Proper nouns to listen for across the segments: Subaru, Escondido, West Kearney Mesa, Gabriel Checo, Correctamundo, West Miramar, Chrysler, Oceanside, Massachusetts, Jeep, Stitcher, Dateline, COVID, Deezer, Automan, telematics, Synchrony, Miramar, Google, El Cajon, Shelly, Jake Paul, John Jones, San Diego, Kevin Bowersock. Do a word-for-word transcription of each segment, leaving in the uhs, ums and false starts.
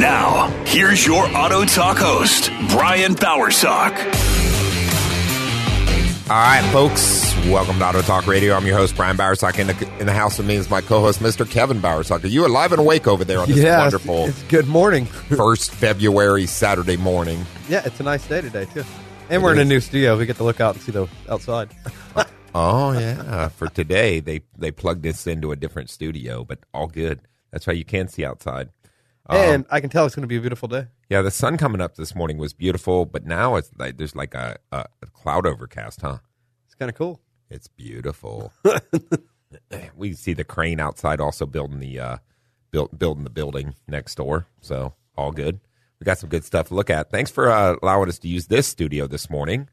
Now, here's your Auto Talk host, Brian Bowersock. All right, folks, welcome to Auto Talk Radio. I'm your host, Brian Bowersock. In the, in the house with me is my co-host, Mister Kevin Bowersock. You are live and awake over there on this yeah, wonderful... It's, it's good morning. First February Saturday morning. Yeah, it's a nice day today, too. And it we're is. in a new studio. We get to look out and see the outside. Oh, yeah. For today, they, they plugged this into a different studio, but all good. That's why you can see outside. And um, I can tell it's going to be a beautiful day. Yeah, the sun coming up this morning was beautiful, but now it's like there's like a, a cloud overcast, huh? It's kind of cool. It's beautiful. We see the crane outside, also building the uh, build, building the building next door. So all good. We got some good stuff to look at. Thanks for uh, allowing us to use this studio this morning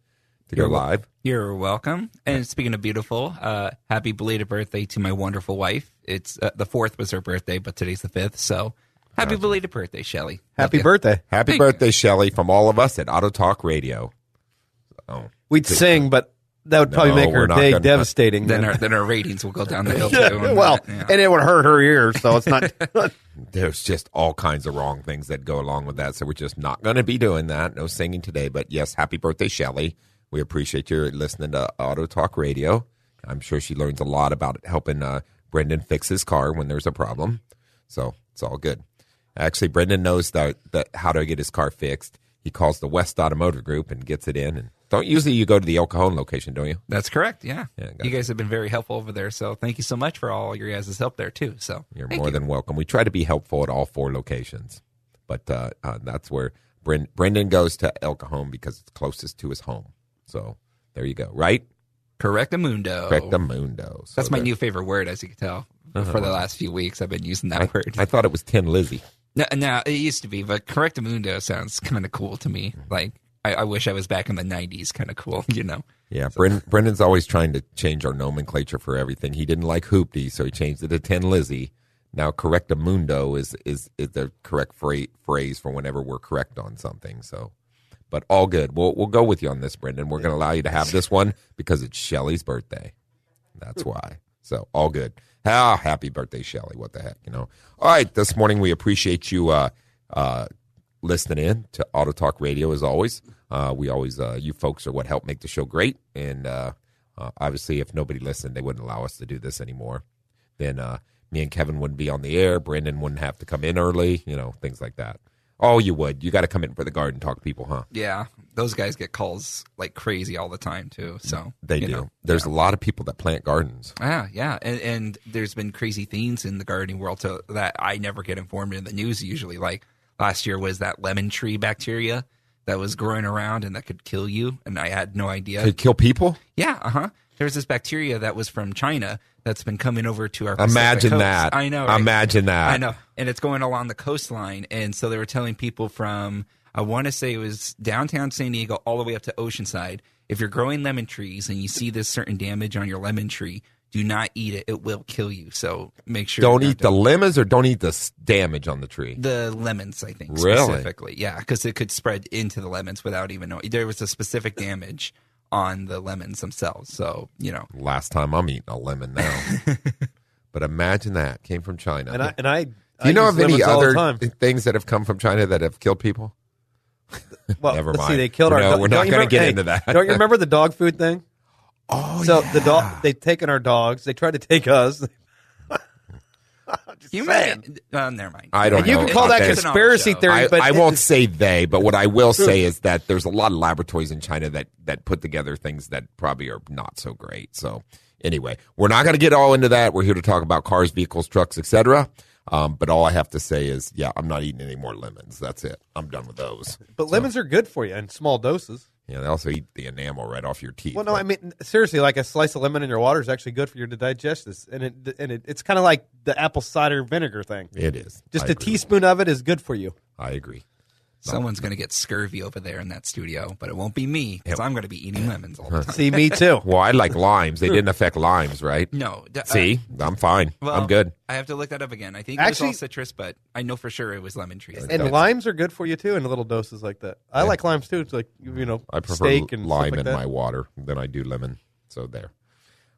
to go you're live. Wel- you're welcome. And speaking of beautiful, uh, happy belated birthday to my wonderful wife. It's uh, the fourth was her birthday, but today's the fifth, so. Happy belated birthday, Shelly. Happy birthday. Happy Thank birthday, Shelly, from all of us at Auto Talk Radio. Oh, We'd please. sing, but that would probably no, make her day devastating. Then our, then our ratings will go down the hill, too. well, yeah. And it would hurt her ears, so it's not. There's just all kinds of wrong things that go along with that, so we're just not going to be doing that. No singing today, but yes, happy birthday, Shelly. We appreciate you listening to Auto Talk Radio. I'm sure she learns a lot about helping uh, Brendan fix his car when there's a problem, so it's all good. Actually, Brendan knows the, the, how to get his car fixed. He calls the West Automotive Group and gets it in. And don't usually you go to the El Cajon location, don't you? That's correct, yeah. yeah you guys have been very helpful over there, so thank you so much for all your guys' help there, too. So You're more you. than welcome. We try to be helpful at all four locations, but uh, uh, that's where Bren- Brendan goes to El Cajon because it's closest to his home. So there you go, right? Correctamundo. Correctamundo. So that's my new favorite word, as you can tell. Uh-huh. For the last few weeks, I've been using that I, word. I thought it was Tin Lizzie. No, no, it used to be, but Correctamundo sounds kind of cool to me. Like, I, I wish I was back in the nineties kind of cool, you know? Yeah, so. Bren, Brendan's always trying to change our nomenclature for everything. He didn't like Hoopty, so he changed it to Tin Lizzie. Now, Correctamundo is, is, is the correct fra- phrase for whenever we're correct on something. So, but all good. We'll, we'll go with you on this, Brendan. We're going to allow you to have this one because it's Shelly's birthday. That's why. So, all good. Ah, happy birthday, Shelly. What the heck, you know. All right, this morning we appreciate you uh, uh, listening in to Auto Talk Radio as always. Uh, we always, uh, you folks are what help make the show great. And uh, uh, obviously if nobody listened, they wouldn't allow us to do this anymore. Then uh, me and Kevin wouldn't be on the air. Brendan wouldn't have to come in early, you know, things like that. Oh, you would. You got to come in for the guard and talk to people, huh? Yeah. Those guys get calls like crazy all the time, too. So They do. Know, there's yeah. a lot of people that plant gardens. Yeah, yeah. And, and there's been crazy things in the gardening world so that I never get informed in the news usually. Like last year was that lemon tree bacteria that was growing around and that could kill you. And I had no idea. Could kill people? Yeah, uh-huh. There's this bacteria that was from China that's been coming over to our Pacific Imagine coast. that. I know. Right? Imagine that. I know. And it's going along the coastline. And so they were telling people from, I want to say it was downtown San Diego all the way up to Oceanside, if you're growing lemon trees and you see this certain damage on your lemon tree, do not eat it. It will kill you. So make sure. Don't eat the lemons or don't eat the damage on the tree? The lemons, I think, really? specifically. Yeah, because it could spread into the lemons without even knowing. There was a specific damage on the lemons themselves. So, you know. Last time I'm eating a lemon now. But imagine that. Came from China. And I, and I, do you I know of any other things that have come from China that have killed people? Well, Never mind. Let's see, they killed no, our dog. We're not going to get hey, into that. Don't you remember the dog food thing? Oh, so yeah. the dog, they've taken our dogs. They tried to take us. You mean, uh, never mind. I don't and know. You can call that conspiracy theory. I, but I won't say they, but what I will say is that there's a lot of laboratories in China that, that put together things that probably are not so great. So anyway, we're not going to get all into that. We're here to talk about cars, vehicles, trucks, et cetera. Um, but all I have to say is, yeah, I'm not eating any more lemons. That's it. I'm done with those. But so, lemons are good for you in small doses. Yeah, they also eat the enamel right off your teeth. Well, no, but. I mean, seriously, like a slice of lemon in your water is actually good for you to digest this. And it and it, it's kind of like the apple cider vinegar thing. It is. Just I a agree. teaspoon of it is good for you. I agree. Someone's going to get scurvy over there in that studio, but it won't be me because I'm going to be eating lemons all the time. See, me too. Well, I like limes. They didn't affect limes, right? No. Uh, See, I'm fine. Well, I'm good. I have to look that up again. I think Actually, it was all citrus, but I know for sure it was lemon trees. And That's limes it. are good for you too in little doses like that. I yeah. like limes too. It's like, you know, I prefer steak and lime like in that. my water than I do lemon. So there.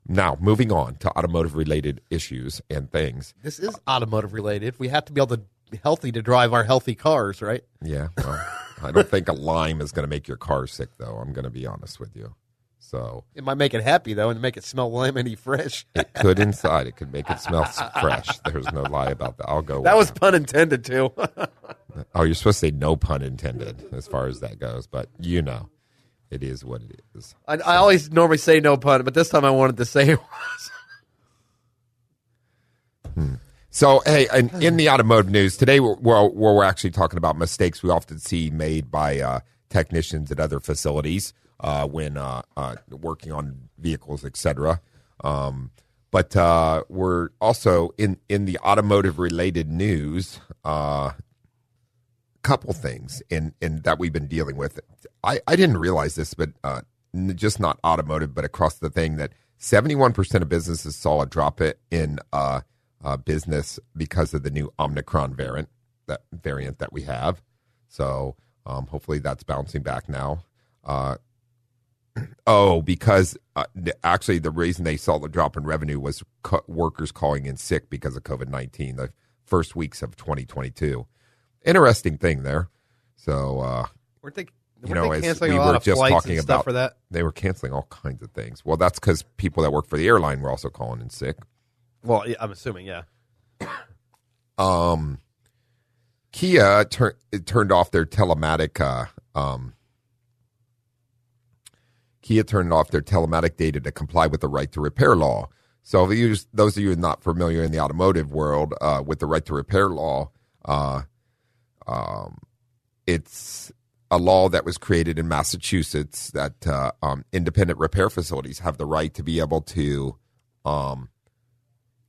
Now, moving on to automotive-related issues and things. This is automotive-related. We have to be able to healthy to drive our healthy cars, right? Yeah. Well, I don't think a lime is going to make your car sick, though. I'm going to be honest with you. So it might make it happy, though, and make it smell lemony fresh. It could inside. It could make it smell fresh. There's no lie about that. I'll go. That was that. Pun intended, too. Oh, you're supposed to say no pun intended as far as that goes, but you know, it is what it is. I, so. I always normally say no pun, but this time I wanted to say it was. Hmm. So, hey, in, in the automotive news, today we're, we're, we're actually talking about mistakes we often see made by uh, technicians at other facilities uh, when uh, uh, working on vehicles, et cetera. Um, but uh, we're also, in, in the automotive-related news, a uh, couple things in, in that we've been dealing with. I, I didn't realize this, but uh, just not automotive, but across the thing, that seventy-one percent of businesses saw a drop in uh Uh, business because of the new Omicron variant that variant that we have. So um, hopefully that's bouncing back now. Uh, oh, because uh, th- actually the reason they saw the drop in revenue was co- workers calling in sick because of COVID nineteen, the first weeks of twenty twenty-two. Interesting thing there. So uh, weren't they, you weren't know, they canceling as we a lot were of just talking about, for that? They were canceling all kinds of things. Well, that's because people that work for the airline were also calling in sick. Well, I'm assuming, yeah. Um, Kia tur- turned off their telematic. Uh, um, Kia turned off their telematic data to comply with the right to repair law. So, if you just, those of you not familiar in the automotive world uh, with the right to repair law, uh, um, it's a law that was created in Massachusetts that uh, um, independent repair facilities have the right to be able to. Um,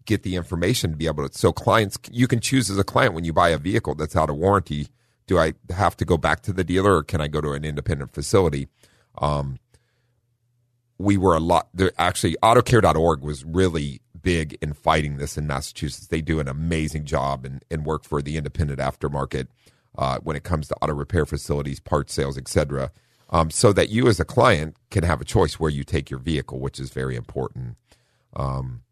get the information to be able to, so clients, you can choose as a client when you buy a vehicle that's out of warranty, do I have to go back to the dealer or can I go to an independent facility? Um, we were a lot, actually AutoCare dot org was really big in fighting this in Massachusetts. They do an amazing job and, and work for the independent aftermarket uh, when it comes to auto repair facilities, part sales, et cetera, um, so that you as a client can have a choice where you take your vehicle, which is very important. Um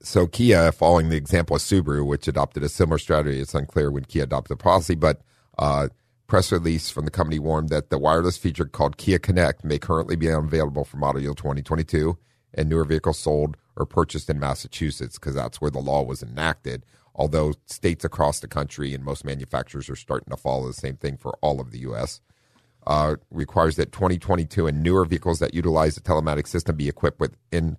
So Kia, following the example of Subaru, which adopted a similar strategy, it's unclear when Kia adopted the policy, but uh, press release from the company warned that the wireless feature called Kia Connect may currently be unavailable for model year twenty twenty-two and newer vehicles sold or purchased in Massachusetts because that's where the law was enacted, although states across the country and most manufacturers are starting to follow the same thing for all of the U S Uh, requires that twenty twenty-two and newer vehicles that utilize the telematic system be equipped with in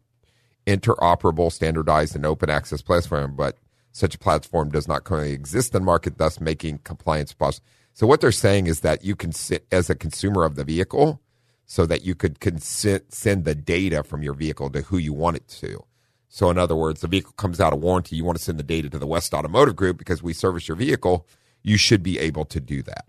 interoperable, standardized, and open access platform, but such a platform does not currently exist in the market, thus making compliance possible. So what they're saying is that you can sit as a consumer of the vehicle so that you could consent, send the data from your vehicle to who you want it to. So in other words, the vehicle comes out of warranty, you want to send the data to the West Automotive Group because we service your vehicle, you should be able to do that,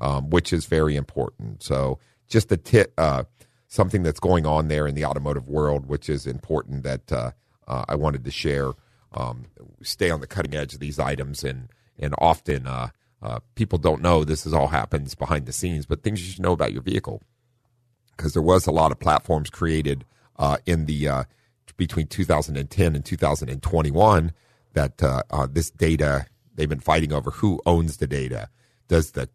um, which is very important. So just a tip, uh, something that's going on there in the automotive world, which is important that uh, uh, I wanted to share. Um, stay on the cutting edge of these items, and and often uh, uh, people don't know this is all happens behind the scenes, but things you should know about your vehicle, because there was a lot of platforms created uh, in the uh, between two thousand ten and two thousand twenty-one that uh, uh, this data, they've been fighting over who owns the data. Does the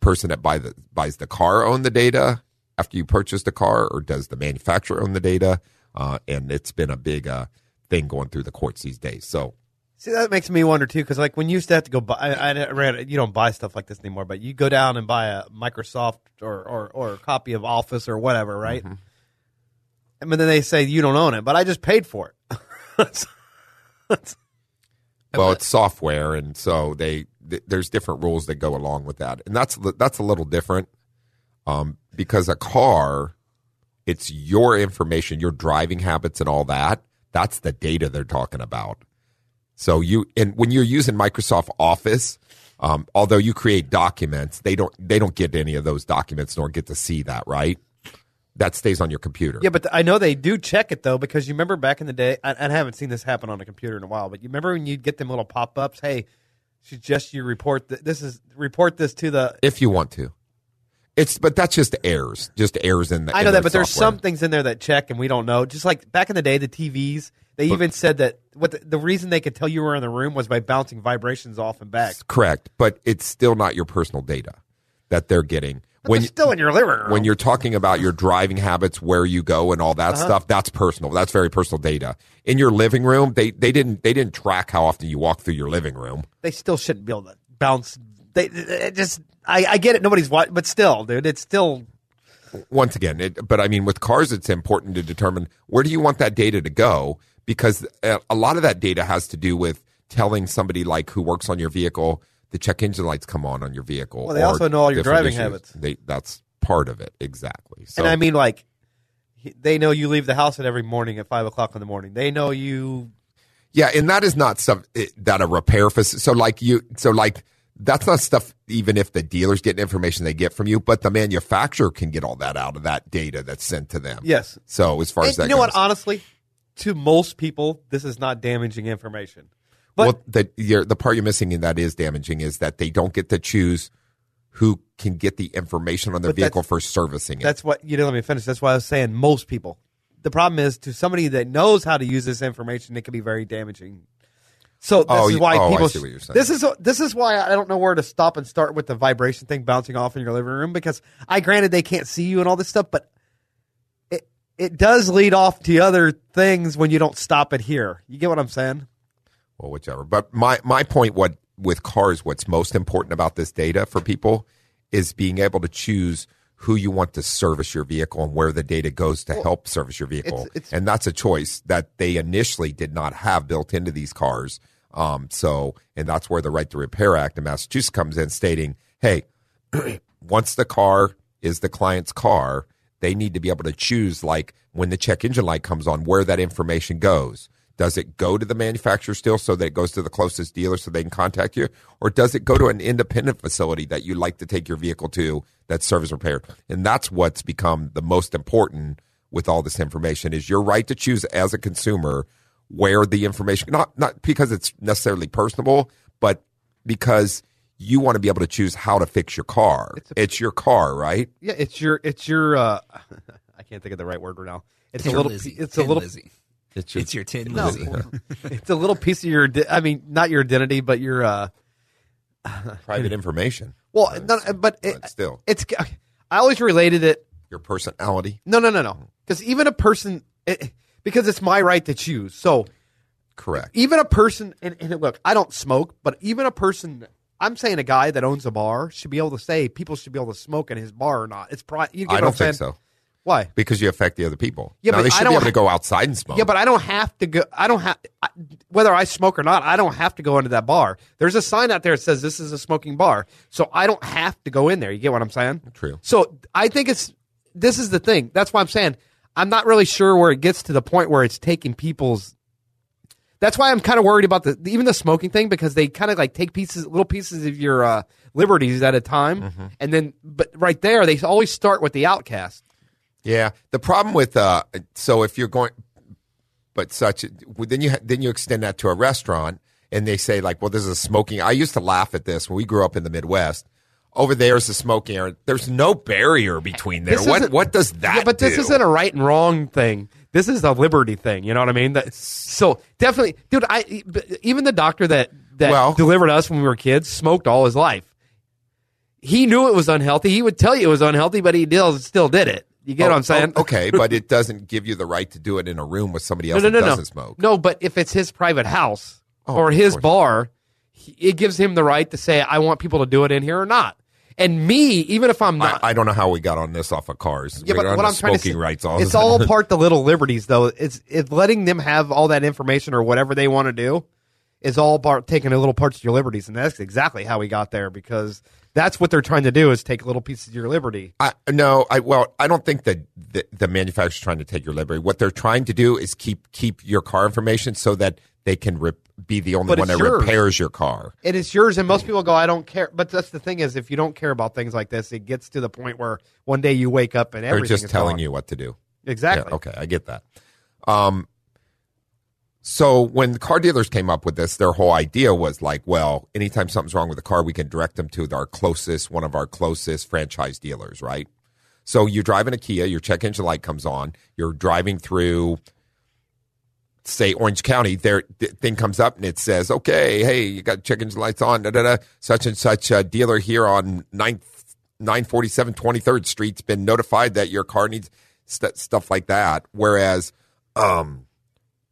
person that buy the, buys the car own the data? after you purchase the car, or does the manufacturer own the data? Uh, and it's been a big uh, thing going through the courts these days. So, see, that makes me wonder, too, because like when you used to have to go buy, I, I read, you don't buy stuff like this anymore, but you go down and buy a Microsoft or, or, or a copy of Office or whatever, right? Mm-hmm. I mean, then they say you don't own it, but I just paid for it. it's, it's, well, it's software, and so they th- there's different rules that go along with that, and that's that's a little different um, because a car, it's your information, your driving habits, and all that. That's the data they're talking about. So you and when you're using Microsoft Office, um, although you create documents, they don't they don't get any of those documents, nor get to see that, right? That stays on your computer. Yeah, but th- I know they do check it, though, because you remember back in the day, I, I haven't seen this happen on a computer in a while, but you remember when you'd get them little pop-ups, hey, suggest you report th- this is report this to the... If you want to. It's But that's just errors, just errors in the I know that, but software. There's some things in there that check and we don't know. Just like back in the day, the T Vs, they but, even said that what the, the reason they could tell you were in the room was by bouncing vibrations off and back. Correct, but it's still not your personal data that they're getting. When you're still in your living room. When you're talking about your driving habits, where you go, and all that uh-huh. stuff, that's personal. That's very personal data. In your living room, they, they didn't they didn't track how often you walk through your living room. They still shouldn't be able to bounce. They it just I, I get it. Nobody's watching, but still, dude, it's still. Once again, it, but I mean, with cars, it's important to determine where do you want that data to go, because a lot of that data has to do with telling somebody like who works on your vehicle. The check engine lights come on on your vehicle. Well, they also know all your driving issues. Habits. They, that's part of it, exactly. So, and I mean, like, they know you leave the house at every morning at five o'clock in the morning. They know you. Yeah, and that is not stuff that a repair facility. So, like you, so like that's not stuff. Even if the dealer's getting information they get from you, but the manufacturer can get all that out of that data that's sent to them. Yes. So as far and as that, you know goes, what? Honestly, to most people, this is not damaging information. But, well, the you're, the part you're missing in that is damaging is that they don't get to choose who can get the information on their vehicle for servicing it. That's what you know. Let me finish. That's why I was saying most people. The problem is to somebody that knows how to use this information, it can be very damaging. So this oh, is why oh, people. I see what you're saying. This is this is why I don't know where to stop and start with the vibration thing bouncing off in your living room, because I granted they can't see you and all this stuff, but. It it does lead off to other things when you don't stop it here. You get what I'm saying? Well, whichever. But my, my point what with cars, what's most important about this data for people is being able to choose who you want to service your vehicle and where the data goes to well, help service your vehicle. It's, it's, and that's a choice that they initially did not have built into these cars. Um, so, and that's where the Right to Repair Act in Massachusetts comes in, stating, hey, once the car is the client's car, they need to be able to choose, like, when the check engine light comes on, where that information goes. Does it go to the manufacturer still so that it goes to the closest dealer so they can contact you? Or does it go to an independent facility that you like to take your vehicle to that's service repaired? And that's what's become the most important with all this information is your right to choose as a consumer where the information – not not because it's necessarily personable, but because you want to be able to choose how to fix your car. It's, a, it's your car, right? Yeah, it's your – it's your. Uh, I can't think of the right word right now. It's Tin a little – It's Tin a little – It's your, it's your tin no, Lizzie. It's a little piece of your, I mean, not your identity, but your uh, private information. Well, uh, no, but, it, but still, it's. I always related it your personality. No, no, no, no. Because even a person, it, because it's my right to choose. So, correct. Even a person, and, and look, I don't smoke, but even a person, I'm saying a guy that owns a bar should be able to say people should be able to smoke in his bar or not. It's pri- you get I don't think so. Why? Because you affect the other people. Yeah, now, but they should I don't be able ha- to go outside and smoke. Yeah, but I don't have to go. I don't have whether I smoke or not. I don't have to go into that bar. There's a sign out there that says this is a smoking bar, so I don't have to go in there. You get what I'm saying? True. So I think it's this is the thing. That's why I'm saying I'm not really sure where it gets to the point where it's taking people's. That's why I'm kind of worried about the even the smoking thing, because they kind of like take pieces, little pieces of your uh, liberties at a time, mm-hmm. and then but right there they always start with the outcast. Yeah, the problem with uh, so if you're going, but such then you then you extend that to a restaurant and they say like, well, this is a smoking. I used to laugh at this when we grew up in the Midwest. Over there is the smoking area. There's no barrier between there. This what what does that? Yeah, but this do? Isn't a right and wrong thing. This is a liberty thing. You know what I mean? That, so definitely, dude. I even the doctor that that well, delivered us when we were kids smoked all his life. he knew it was unhealthy. He would tell you it was unhealthy, but he still did it. You get oh, what I'm saying? Oh, okay, but it doesn't give you the right to do it in a room with somebody else no, no, that no, doesn't no. smoke. No, but if it's his private house oh, or his bar, he, it gives him the right to say, I want people to do it in here or not. And me, even if I'm not... I, I don't know how we got on this off of cars. Yeah, but what I'm trying to say, rights all it's all part the little liberties, though. It's, it's letting them have all that information or whatever they want to do is all part taking a little parts of your liberties. And that's exactly how we got there, because that's what they're trying to do is take little pieces of your liberty. I, no, I well, I don't think that the, the manufacturer's trying to take your liberty. What they're trying to do is keep keep your car information so that they can rip, be the only but one that yours. repairs your car. It is yours, and most people go, I don't care. But that's the thing is, if you don't care about things like this, it gets to the point where one day you wake up and everything is They're just is telling gone. you what to do. Exactly. Yeah, okay, I get that. Um, so when the car dealers came up with this, their whole idea was like, well, anytime something's wrong with the car, we can direct them to our closest, one of our closest franchise dealers, right? So you're driving a Kia, your check engine light comes on, you're driving through, say, Orange County, their th- thing comes up and it says, okay, hey, you got check engine lights on, da da da, such and such a dealer here on nine forty-seven twenty-third Street's been notified that your car needs st- stuff like that. Whereas, um,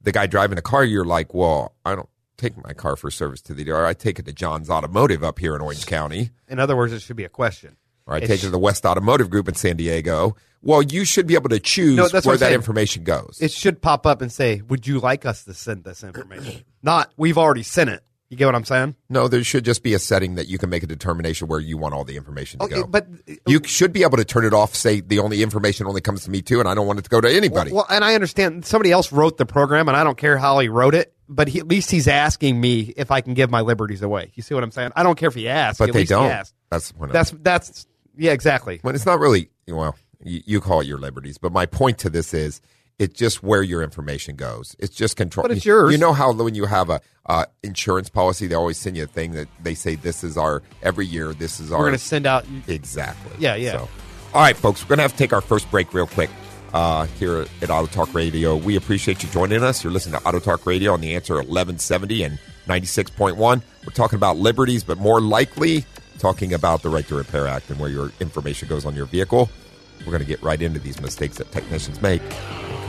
the guy driving a car, you're like, well, I don't take my car for service to the dealer. I take it to John's Automotive up here in Orange County. In other words, it should be a question. Or I it take sh- it to the West Automotive Group in San Diego. Well, you should be able to choose no, where that information goes. It should pop up and say, would you like us to send this information? Not, we've already sent it. You get what I'm saying? No, there should just be a setting that you can make a determination where you want all the information to okay, go. But you should be able to turn it off, say, the only information only comes to me too, and I don't want it to go to anybody. Well, well and I understand somebody else wrote the program, and I don't care how he wrote it, but he, at least he's asking me if I can give my liberties away. You see what I'm saying? I don't care if he asks. But they don't. That's the point. That's, that's, yeah, exactly. When it's not really, well, you, you call it your liberties, but my point to this is, it's just where your information goes. It's just control. But it's yours. You know how when you have a uh, insurance policy, they always send you a thing that they say, this is our, every year, this is our. We're going to send out. Exactly. Yeah, yeah. So, all right, folks, we're going to have to take our first break real quick uh, here at Auto Talk Radio. We appreciate you joining us. You're listening to Auto Talk Radio on The Answer eleven seventy and ninety-six point one. We're talking about liberties, but more likely talking about the Right to Repair Act and where your information goes on your vehicle. We're going to get right into these mistakes that technicians make.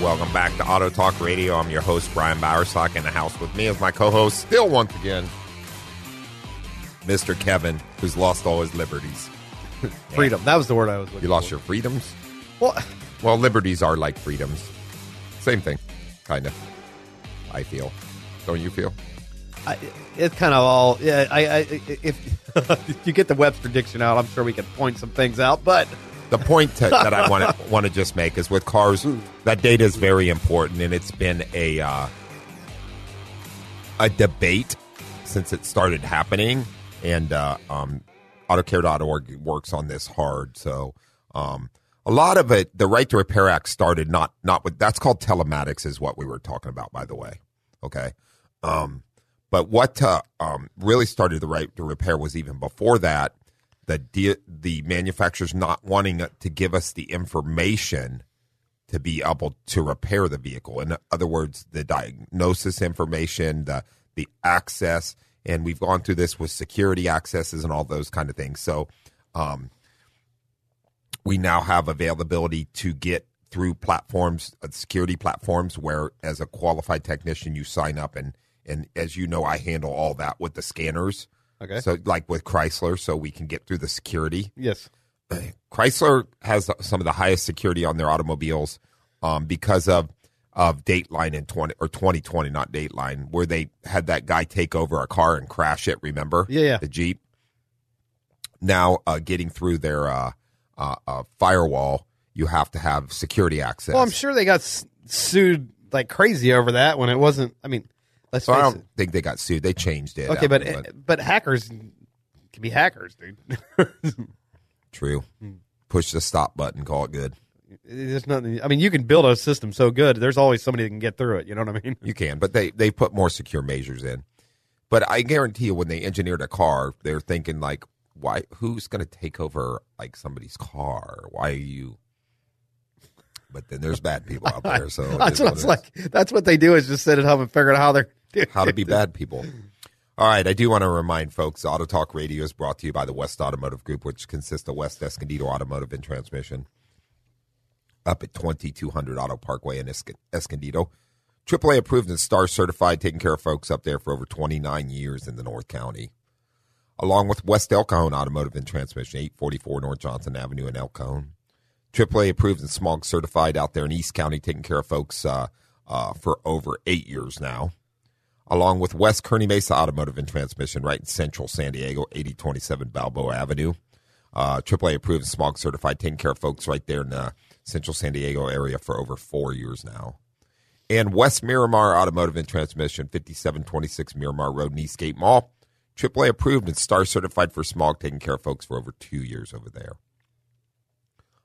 Welcome back to Auto Talk Radio. I'm your host, Brian Bowersock. In the house with me is my co-host, still once again, Mister Kevin, who's lost all his liberties. Freedom. That was the word I was looking for. You lost for. your freedoms? Well, well, liberties are like freedoms. Same thing, kind of, I feel. Don't you feel? I, it's kind of all, yeah, I, I if, if you get the Webster Dictionary out, I'm sure we can point some things out, but... The point to, that I want to want to just make is with cars, that data is very important, and it's been a uh, a debate since it started happening. And uh, um, AutoCare dot org works on this hard. So um, a lot of it, the Right to Repair Act started not not with that's called telematics, is what we were talking about, by the way. Okay, um, but what uh, um, really started the right to repair was even before that. The de- the manufacturer's not wanting to give us the information to be able to repair the vehicle. In other words, the diagnosis information, the the access, and we've gone through this with security accesses and all those kind of things. So um, we now have availability to get through platforms, security platforms, where as a qualified technician you sign up. And, and as you know, I handle all that with the scanners. Okay. So, like with Chrysler, so we can get through the security. Yes. Chrysler has some of the highest security on their automobiles um, because of of Dateline in twenty or twenty twenty, not Dateline, where they had that guy take over a car and crash it. Remember? Yeah, yeah. The Jeep. Now, uh, getting through their uh, uh, uh, firewall, you have to have security access. Well, I'm sure they got s- sued like crazy over that when it wasn't. I mean. Let's so I don't it. think they got sued. They changed it. Okay, but, but but hackers can be hackers, dude. True. Push the stop button, call it good. There's nothing. I mean, you can build a system so good. There's always somebody that can get through it. You know what I mean? You can, but they they put more secure measures in. But I guarantee you, when they engineered a car, they're thinking like, why? Who's going to take over like somebody's car? Why are you? But then there's bad people out there. So that's what it's like. That's what they do is just sit at home and figure out how they're how to be bad people. All right, I do want to remind folks, Auto Talk Radio is brought to you by the West Automotive Group, which consists of West Escondido Automotive and Transmission, up at twenty-two hundred Auto Parkway in Escondido. triple A approved and STAR certified, taking care of folks up there for over twenty-nine years in the North County. Along with West El Cajon Automotive and Transmission, eight forty-four North Johnson Avenue in El Cajon. triple A approved and smog certified out there in East County, taking care of folks uh, uh, for over eight years now. Along with West Kearney Mesa Automotive and Transmission, right in central San Diego, eighty twenty-seven Balboa Avenue. Uh, triple A approved, smog certified, taking care of folks right there in the central San Diego area for over four years now. And West Miramar Automotive and Transmission, fifty-seven twenty-six Miramar Road, in Eastgate Mall. triple A approved and STAR certified for smog, taking care of folks for over two years over there.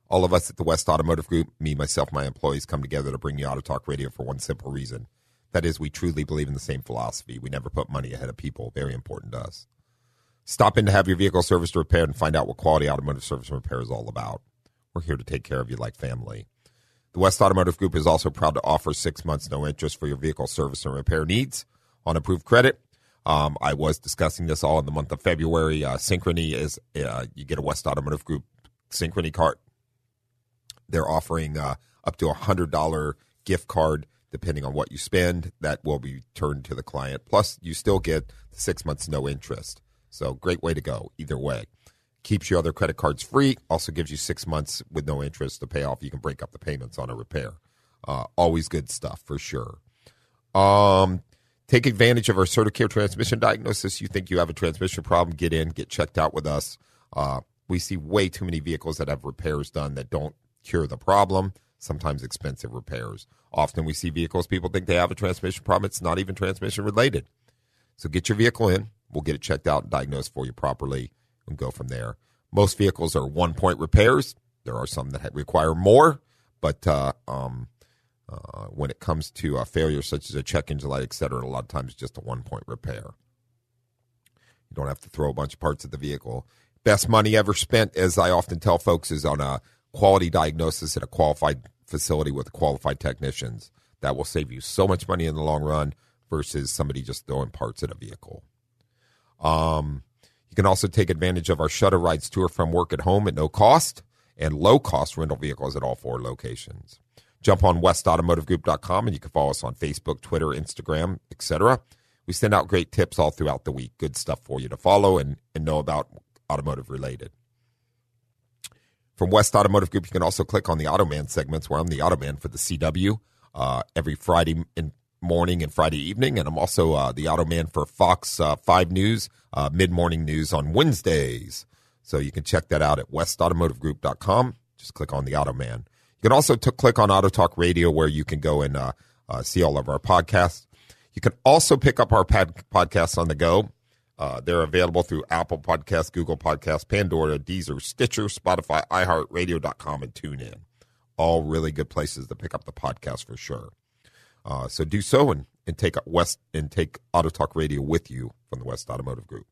All of us at the West Automotive Group, me, myself, my employees, come together to bring you Auto Talk Radio for one simple reason. That is, we truly believe in the same philosophy. We never put money ahead of people. Very important to us. Stop in to have your vehicle serviced or repaired and find out what quality automotive service and repair is all about. We're here to take care of you like family. The West Automotive Group is also proud to offer six months no interest for your vehicle service and repair needs on approved credit. Um, I was discussing this all in the month of February. Uh, Synchrony is, uh, you get a West Automotive Group Synchrony card. They're offering uh, up to a one hundred dollars gift card. Depending on what you spend, that will be turned to the client. Plus, you still get six months no interest. So, great way to go either way. Keeps your other credit cards free. Also gives you six months with no interest to pay off. You can break up the payments on a repair. Uh, always good stuff for sure. Um, take advantage of our AutoCare transmission diagnosis. You think you have a transmission problem, get in, get checked out with us. Uh, we see way too many vehicles that have repairs done that don't cure the problem. Sometimes expensive repairs. Often we see vehicles, people think they have a transmission problem. It's not even transmission related. So get your vehicle in. We'll get it checked out and diagnosed for you properly and go from there. Most vehicles are one-point repairs. There are some that require more, but uh, um, uh, when it comes to a failure such as a check engine light, et cetera, a lot of times it's just a one-point repair. You don't have to throw a bunch of parts at the vehicle. Best money ever spent, as I often tell folks, is on a quality diagnosis at a qualified facility with qualified technicians. That will save you so much money in the long run versus somebody just throwing parts at a vehicle. Um, you can also take advantage of our shuttle rides to or from work at home at no cost and low-cost rental vehicles at all four locations. Jump on west automotive group dot com and you can follow us on Facebook, Twitter, Instagram, et cetera. We send out great tips all throughout the week. Good stuff for you to follow and, and know about automotive-related. From West Automotive Group, you can also click on the Automan segments where I'm the Automan for the C W uh, every Friday in morning and Friday evening. And I'm also uh, the Automan for Fox uh, five News, uh, mid-morning news on Wednesdays. So you can check that out at west automotive group dot com. Just click on the Automan. You can also t- click on Auto Talk Radio where you can go and uh, uh, see all of our podcasts. You can also pick up our pad- podcasts on the go. Uh, they're available through Apple Podcasts, Google Podcasts, Pandora, Deezer, Stitcher, Spotify, i heart radio dot com, and TuneIn. All really good places to pick up the podcast for sure. Uh, so do so and, and take West and take Auto Talk Radio with you from the West Automotive Group.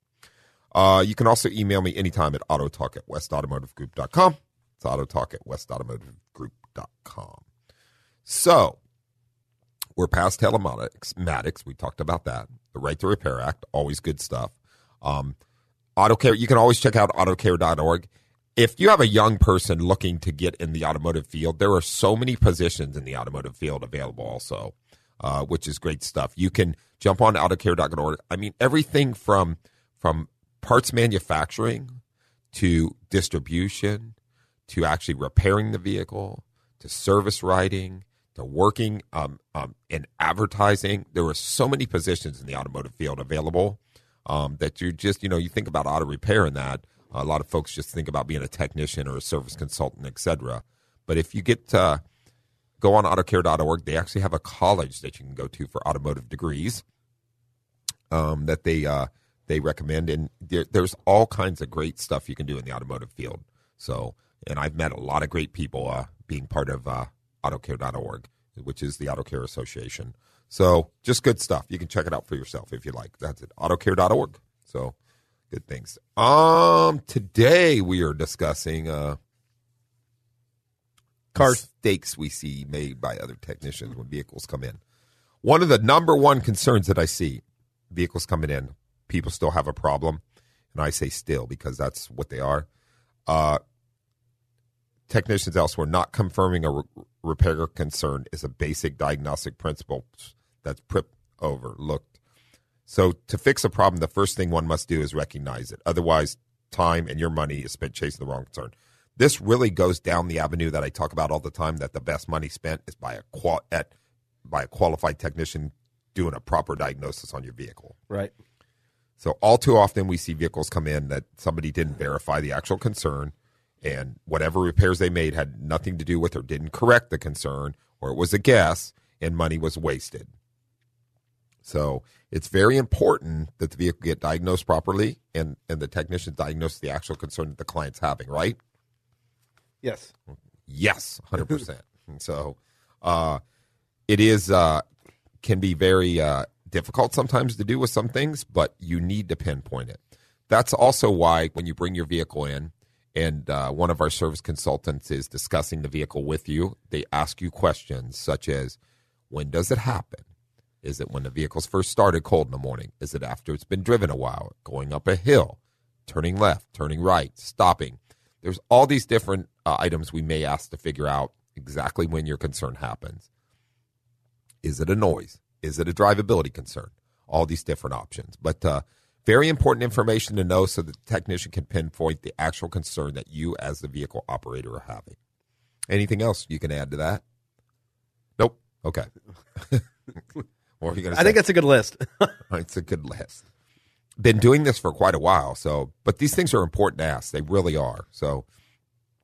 Uh, you can also email me anytime at autotalk at west automotive group dot com. It's autotalk at west automotive group dot com. So we're past telematics. We talked about that. The Right to Repair Act, always good stuff. Um, AutoCare, you can always check out auto care dot org. If you have a young person looking to get in the automotive field, there are so many positions in the automotive field available also, uh, which is great stuff. You can jump on auto care dot org. I mean, everything from from parts manufacturing to distribution to actually repairing the vehicle to service writing, to working um, um, in advertising. There are so many positions in the automotive field available um, that you just, you know, you think about auto repair and that. A lot of folks just think about being a technician or a service consultant, et cetera. But if you get to go on auto care dot org, they actually have a college that you can go to for automotive degrees um, that they uh, they recommend. And there, there's all kinds of great stuff you can do in the automotive field. So, and I've met a lot of great people uh, being part of uh, AutoCare dot org, which is the AutoCare Association. So just good stuff. You can check it out for yourself if you like. That's it, AutoCare dot org. So good things. Um, today we are discussing uh, car mistakes we see made by other technicians when vehicles come in. One of the number one concerns that I see, vehicles coming in, people still have a problem. And I say still because that's what they are. Uh, technicians elsewhere not confirming a re- repair concern is a basic diagnostic principle that's prip overlooked. So to fix a problem, the first thing one must do is recognize it. Otherwise, time and your money is spent chasing the wrong concern. This really goes down the avenue that I talk about all the time, that the best money spent is by a qual- at, by a qualified technician doing a proper diagnosis on your vehicle. Right. So all too often we see vehicles come in that somebody didn't verify the actual concern, and whatever repairs they made had nothing to do with or didn't correct the concern, or it was a guess, and money was wasted. So it's very important that the vehicle get diagnosed properly and, and the technician diagnose the actual concern that the client's having, right? Yes. Yes, one hundred percent. So uh, it is uh, can be very uh, – difficult sometimes to do with some things, but you need to pinpoint it. That's also why when you bring your vehicle in and uh, one of our service consultants is discussing the vehicle with you, they ask you questions such as, when does it happen? Is it when the vehicle's first started cold in the morning? Is it after it's been driven a while, going up a hill, turning left, turning right, stopping? There's all these different uh, items we may ask to figure out exactly when your concern happens. Is it a noise? Is it a drivability concern? All these different options. But uh, very important information to know so that the technician can pinpoint the actual concern that you as the vehicle operator are having. Anything else you can add to that? Nope. Okay. What are you gonna say? I think that's a good list. It's a good list. Been doing this for quite a while. So, but these things are important to ask. They really are. So,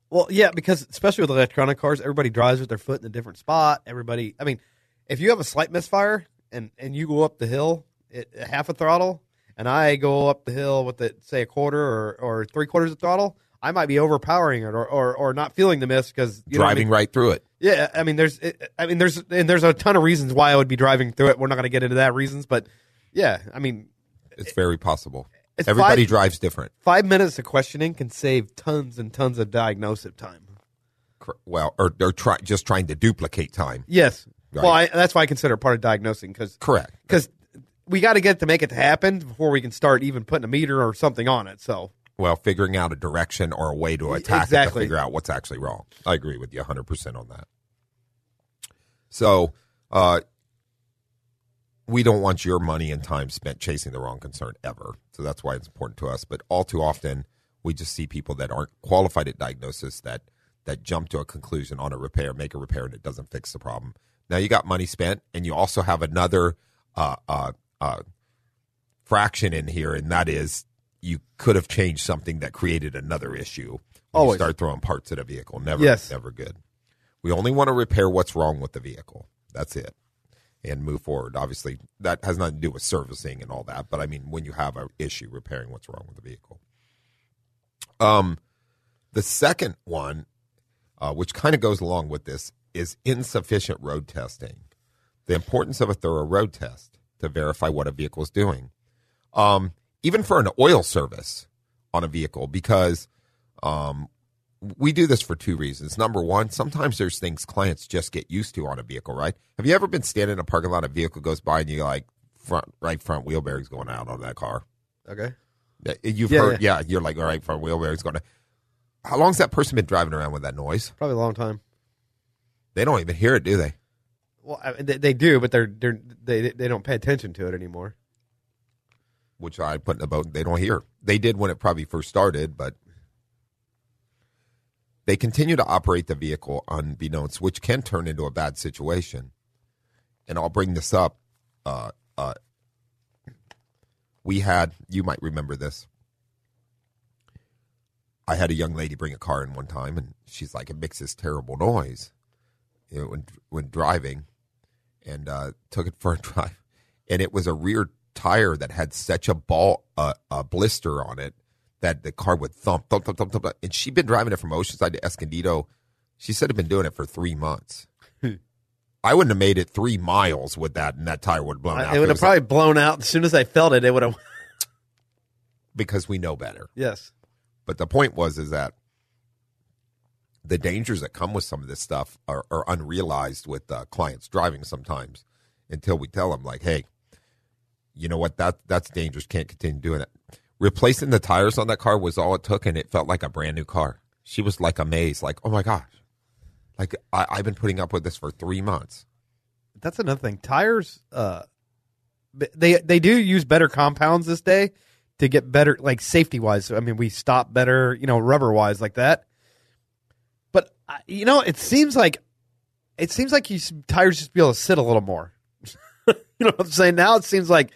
well, yeah, because especially with electronic cars, everybody drives with their foot in a different spot. Everybody, I mean, if you have a slight misfire and, and you go up the hill at half a throttle and I go up the hill with, the, say, a quarter or, or three quarters of throttle, I might be overpowering it or, or, or not feeling the miss because – driving I mean? right through it. Yeah. I mean, there's – I mean, there's – and there's a ton of reasons why I would be driving through it. We're not going to get into that reasons, but, yeah, I mean – It's it, very possible. It's Everybody five, drives different. Five minutes of questioning can save tons and tons of diagnostic time. Well, or they're try, just trying to duplicate time. Yes. Right. Well, I, that's why I consider it part of diagnosing. Cause, Correct. Because we got to get to make it to happen before we can start even putting a meter or something on it. So, Well, figuring out a direction or a way to attack exactly. it to figure out what's actually wrong. I agree with you one hundred percent on that. So uh, we don't want your money and time spent chasing the wrong concern ever. So that's why it's important to us. But all too often we just see people that aren't qualified at diagnosis that, that jump to a conclusion on a repair, make a repair, and it doesn't fix the problem. Now you got money spent, and you also have another uh, uh, uh, fraction in here, and that is you could have changed something that created another issue. Always. You start throwing parts at a vehicle. Never, yes. never good. We only want to repair what's wrong with the vehicle. That's it, and move forward. Obviously, that has nothing to do with servicing and all that, but I mean, when you have an issue, repairing what's wrong with the vehicle. Um, the second one, uh, which kind of goes along with this, is insufficient road testing. The importance of a thorough road test to verify what a vehicle is doing. Um, even for an oil service on a vehicle, because um, we do this for two reasons. Number one, sometimes there's things clients just get used to on a vehicle, right? Have you ever been standing in a parking lot, a vehicle goes by, and you're like, front, right front wheel bearing's going out on that car. Okay. You've yeah, heard, yeah. yeah, you're like, all right, front wheel bearing's going out. How long's that person been driving around with that noise? Probably a long time. They don't even hear it, do they? Well, they, they do, but they're, they're, they they don't pay attention to it anymore. Which I put in the boat, they don't hear. They did when it probably first started, but they continue to operate the vehicle unbeknownst, which can turn into a bad situation. And I'll bring this up. Uh, uh, we had, you might remember this. I had a young lady bring a car in one time, and she's like, it makes this terrible noise. You know, when when driving, and uh, took it for a drive, and it was a rear tire that had such a ball uh, a blister on it that the car would thump, thump, thump, thump, thump. And she'd been driving it from Oceanside to Escondido. She said, I've been doing it for three months. I wouldn't have made it three miles with that, and that tire would have blown I, out. It would it have probably like, blown out. As soon as I felt it, it would have. Because we know better. Yes. But the point was is that the dangers that come with some of this stuff are, are unrealized with uh, clients driving sometimes until we tell them, like, hey, you know what, that that's dangerous, can't continue doing it. Replacing the tires on that car was all it took, and it felt like a brand new car. She was like amazed, like, oh, my gosh. Like, I, I've been putting up with this for three months. That's another thing. Tires, uh, they they do use better compounds this day to get better, like, safety-wise. I mean, we stop better, you know, rubber-wise like that. But, I, you know, it seems like it seems like you tires just be able to sit a little more. You know what I'm saying? Now it seems like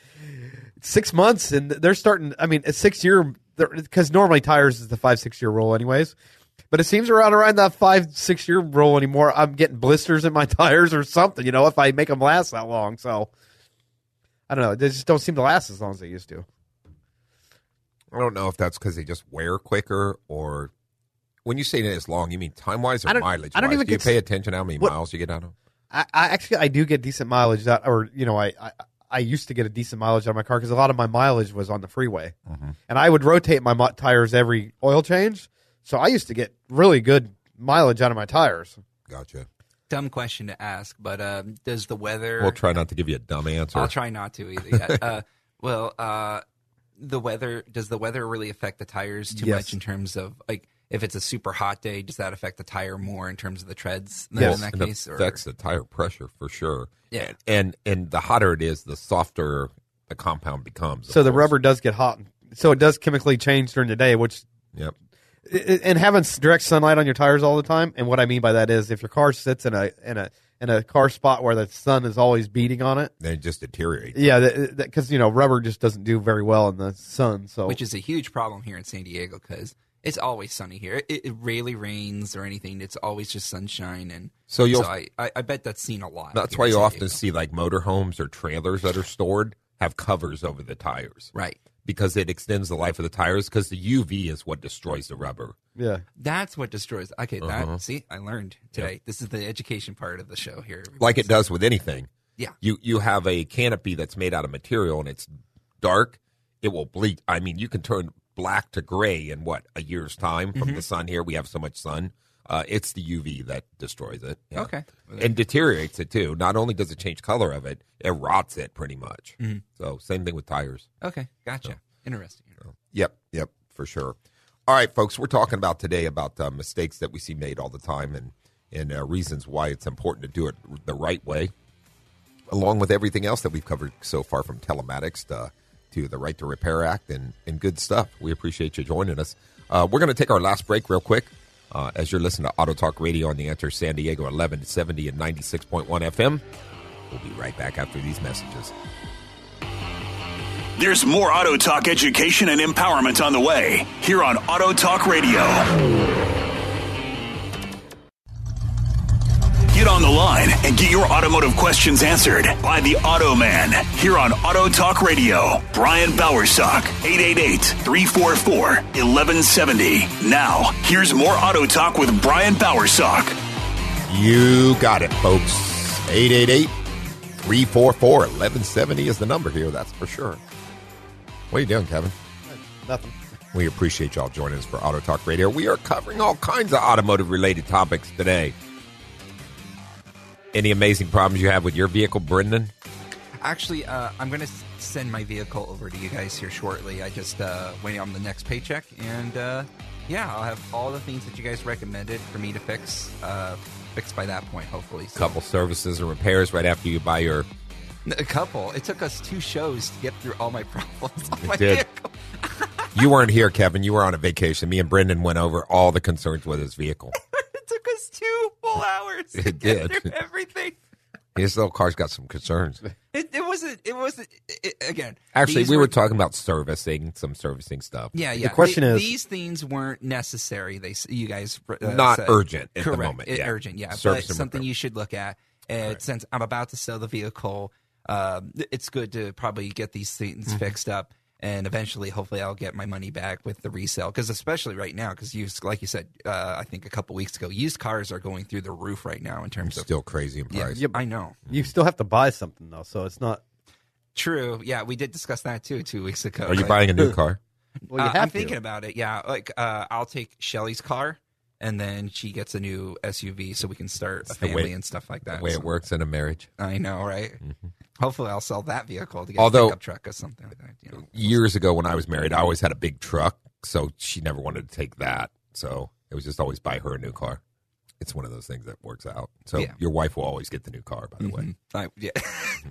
six months, and they're starting, I mean, a six-year, because normally tires is the five, six-year rule anyways. But it seems around around that five, six-year rule anymore. I'm getting blisters in my tires or something, you know, if I make them last that long. So, I don't know. They just don't seem to last as long as they used to. I don't know if that's because they just wear quicker or when you say that it's long, you mean time-wise or mileage-wise? I don't even do you pay attention to how many what, miles you get out of them? I, I actually, I do get decent mileage. That, or, you know, I, I, I used to get a decent mileage out of my car because a lot of my mileage was on the freeway. Mm-hmm. And I would rotate my mo- tires every oil change. So I used to get really good mileage out of my tires. Gotcha. Dumb question to ask, but um, does the weather... We'll try not to give you a dumb answer. I'll try not to either. Yeah. uh, well, uh, the weather, does the weather really affect the tires too yes. much in terms of, like, if it's a super hot day, does that affect the tire more in terms of the treads than yes. in that it case? It affects or? the tire pressure for sure. Yeah. And, and the hotter it is, the softer the compound becomes. So the course. rubber does get hot. So it does chemically change during the day, which... Yep. And having direct sunlight on your tires all the time, and what I mean by that is if your car sits in a in a in a car spot where the sun is always beating on it, then it just deteriorates. Yeah, because you know rubber just doesn't do very well in the sun. So which is a huge problem here in San Diego because it's always sunny here. It, it rarely rains or anything. It's always just sunshine, and so, you'll, so I, I I bet that's seen a lot. That's why you often see like motorhomes or trailers that are stored have covers over the tires, right? Because it extends the life of the tires, because the U V is what destroys the rubber. Yeah. That's what destroys. Okay, uh-huh. that, see, I learned today. Yeah. This is the education part of the show here. Everybody. Like it does with anything. Yeah. You you have a canopy that's made out of material, and it's dark. It will bleach. I mean, you can turn black to gray in, what, a year's time from mm-hmm. the sun here. We have so much sun. Uh, it's the U V that destroys it. Yeah. Okay. And deteriorates it, too. Not only does it change color of it, it rots it pretty much. Mm-hmm. So same thing with tires. Okay. Gotcha. So, interesting. So, yep. Yep. For sure. All right, folks. We're talking about today about uh, mistakes that we see made all the time and, and uh, reasons why it's important to do it the right way, along with everything else that we've covered so far from telematics to, to the Right to Repair Act and, and good stuff. We appreciate you joining us. Uh, we're going to take our last break real quick. Uh, as you're listening to Auto Talk Radio on the Answer San Diego eleven seventy and ninety-six point one F M. We'll be right back after these messages. There's more Auto Talk education and empowerment on the way here on Auto Talk Radio. Get on the line and get your automotive questions answered by the Auto Man here on Auto Talk Radio. Brian Bowersock, eight eight eight, three four four, one one seven zero. Now, here's more Auto Talk with Brian Bowersock. You got it, folks. eight eight eight, three four four, one one seven zero is the number here, that's for sure. What are you doing, Kevin? Nothing. We appreciate y'all joining us for Auto Talk Radio. We are covering all kinds of automotive-related topics today. Any amazing problems you have with your vehicle, Brendan? Actually, uh, I'm going to send my vehicle over to you guys here shortly. I just uh, wait on the next paycheck. And, uh, yeah, I'll have all the things that you guys recommended for me to fix uh, fixed by that point, hopefully. So. Couple services and repairs right after you buy your... A couple. It took us two shows to get through all my problems on my vehicle. You weren't here, Kevin. You were on a vacation. Me and Brendan went over all the concerns with his vehicle. It took us two full hours to it get did. through everything. His little car's got some concerns. It, it wasn't, it wasn't, it, again. Actually, we were, were talking about servicing, some servicing stuff. Yeah, yeah. The question the, is. These things weren't necessary, They, you guys uh, Not said. urgent at Correct. the moment. It, yeah. Urgent, yeah. Service but something repair. you should look at. Uh, right. Since I'm about to sell the vehicle, uh, it's good to probably get these things mm-hmm. fixed up. and eventually, hopefully, I'll get my money back with the resale. Because especially right now, because used, like you said, uh, I think a couple weeks ago, used cars are going through the roof right now in terms They're of still crazy in price. Yeah, yeah, I know. You still have to buy something though, so it's not true. Yeah, we did discuss that too two weeks ago. Are you like, buying a new car? Well, you have uh, I'm to. thinking about it. Yeah, like uh, I'll take Shelly's car, and then she gets a new S U V, so we can start it's a family way, and stuff like that. The way so, it works in a marriage. I know, right? Mm-hmm. Hopefully, I'll sell that vehicle to get Although, a pickup truck or something like that. You know, years ago, when I was married, I always had a big truck, so she never wanted to take that. So it was just always buy her a new car. It's one of those things that works out. So yeah. Your wife will always get the new car, by the mm-hmm. way. I, yeah.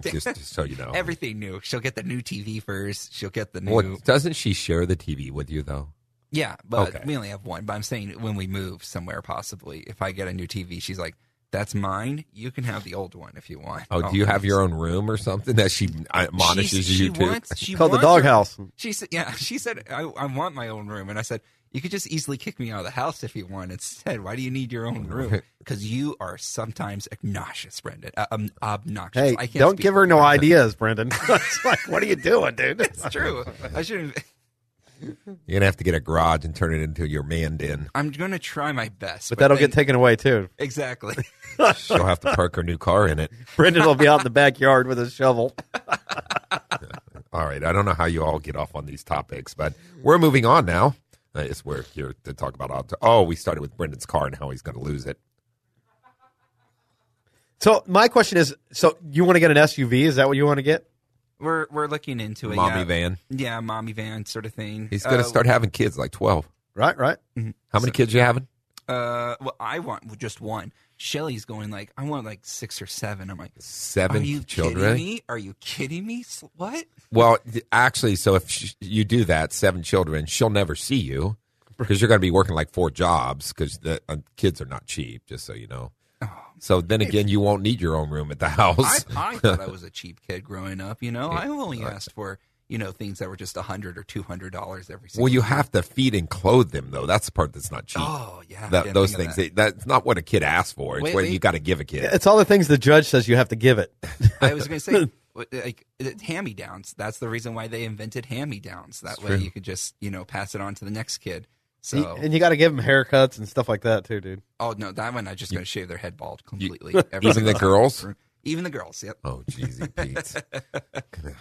just, just so you know. Everything new. She'll get the new T V first. She'll get the new. Well, doesn't she share the T V with you, though? Yeah, but okay. We only have one. But I'm saying when we move somewhere, possibly, if I get a new T V, she's like, that's mine. You can have the old one if you want. Oh, do you have your own room or something that she admonishes she, you she to? Wants, she called the doghouse. She said, yeah, she said, I, I want my own room. And I said, you could just easily kick me out of the house if you want. Instead, why do you need your own room? Because you are sometimes obnoxious, Brendan. Uh, um, obnoxious. Hey, I can't don't give her no Brendan. ideas, Brendan. It's like, what are you doing, dude? It's true. I shouldn't. You're going to have to get a garage and turn it into your man den. I'm going to try my best. But, but that'll then, get taken away, too. Exactly. She'll have to park her new car in it. Brendan will be out in the backyard with a shovel. All right. I don't know how you all get off on these topics, but we're moving on now. It's where you're to talk about auto. Oh, we started with Brendan's car and how he's going to lose it. So my question is, so you want to get an S U V? Is that what you want to get? We're we're looking into it. Mommy yeah. van. Yeah, mommy van sort of thing. He's going to uh, start having kids like twelve. Right, right. Mm-hmm. How many so, kids you having? Uh, Well, I want just one. Shelly's going like, I want like six or seven. I'm like, seven are you children? Kidding me? Are you kidding me? What? Well, actually, so if she, you do that, seven children, she'll never see you because you're going to be working like four jobs because the uh, kids are not cheap, just so you know. So then again, you won't need your own room at the house. I, I thought I was a cheap kid growing up. You know, I only asked for you know things that were just a hundred or two hundred dollars every single. Well, you year. have to feed and clothe them, though. That's the part that's not cheap. Oh yeah, that, those things. That. They, that's not what a kid asks for. It's Wait, what they, you got to give a kid. It's all the things the judge says you have to give it. I was going to say. Like hand-me-downs. That's the reason why they invented hand-me-downs. That it's way true. You could just you know pass it on to the next kid. So, and you got to give them haircuts and stuff like that, too, dude. Oh, no, that one, I just got to shave their head bald completely. You, even the girls? Even the girls, yep. Oh, jeezy Pete.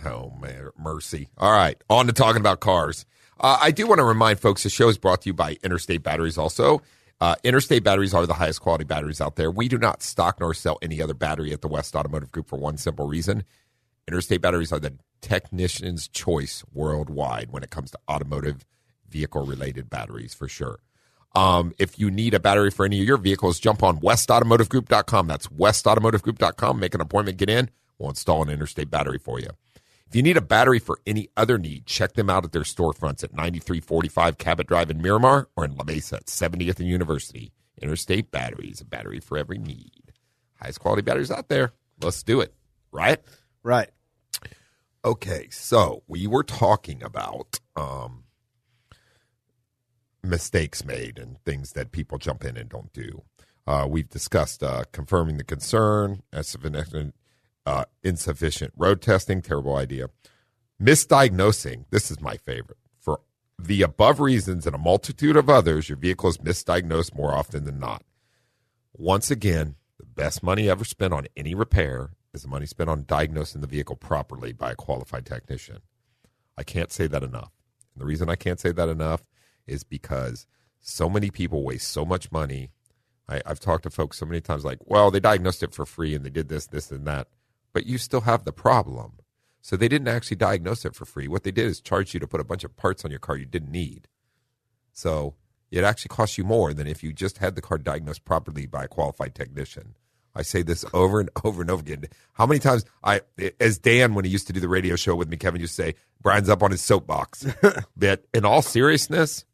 Oh, man, mercy. All right, on to talking about cars. Uh, I do want to remind folks, the show is brought to you by Interstate Batteries also. Uh, Interstate Batteries are the highest quality batteries out there. We do not stock nor sell any other battery at the West Automotive Group for one simple reason. Interstate Batteries are the technician's choice worldwide when it comes to automotive vehicle-related batteries, for sure. Um, if you need a battery for any of your vehicles, jump on west automotive group dot com. That's west automotive group dot com. Make an appointment, get in. We'll install an Interstate battery for you. If you need a battery for any other need, check them out at their storefronts at ninety-three forty-five Cabot Drive in Miramar or in La Mesa at seventieth and University. Interstate Batteries, a battery for every need. Highest quality batteries out there. Let's do it. Right? Right. Okay, so we were talking about... Um, mistakes made and things that people jump in and don't do. Uh, we've discussed uh, confirming the concern, uh, insufficient road testing, terrible idea. Misdiagnosing, this is my favorite. For the above reasons and a multitude of others, your vehicle is misdiagnosed more often than not. Once again, the best money ever spent on any repair is the money spent on diagnosing the vehicle properly by a qualified technician. I can't say that enough. And the reason I can't say that enough is because so many people waste so much money. I, I've talked to folks so many times like, well, they diagnosed it for free and they did this, this, and that. But you still have the problem. So they didn't actually diagnose it for free. What they did is charge you to put a bunch of parts on your car you didn't need. So it actually costs you more than if you just had the car diagnosed properly by a qualified technician. I say this over and over and over again. How many times, I, as Dan, when he used to do the radio show with me, Kevin used to say, Brian's up on his soapbox. That in all seriousness...